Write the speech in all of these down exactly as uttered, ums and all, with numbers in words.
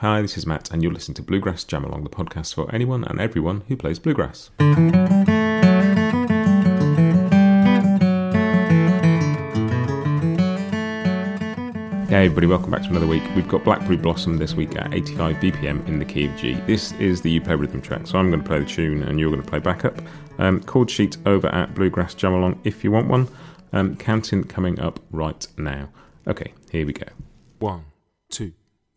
Hi, this is Matt, and you're listening to Bluegrass Jam Along, the podcast for anyone and everyone who plays bluegrass. Hey everybody, welcome back to another week. We've got Blackberry Blossom this week at eighty-five B P M in the key of G. This is the You Play Rhythm track, so I'm going to play the tune and you're going to play backup. Um, chord sheet over at Bluegrass Jam Along if you want one. Um, counting coming up right now. Okay, here we go. One, two.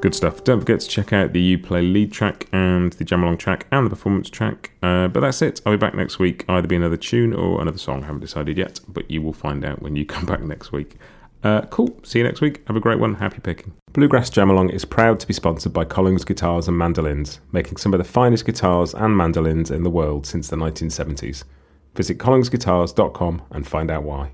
Good stuff. Don't forget to check out the You Play lead track and the Jam Along track and the performance track. Uh, but that's it. I'll be back next week. Either be another tune or another song. I haven't decided yet, but you will find out when you come back next week. Uh, cool. See you next week. Have a great one. Happy picking. Bluegrass Jam Along is proud to be sponsored by Collings Guitars and Mandolins, making some of the finest guitars and mandolins in the world since the nineteen seventies. Visit collings guitars dot com and find out why.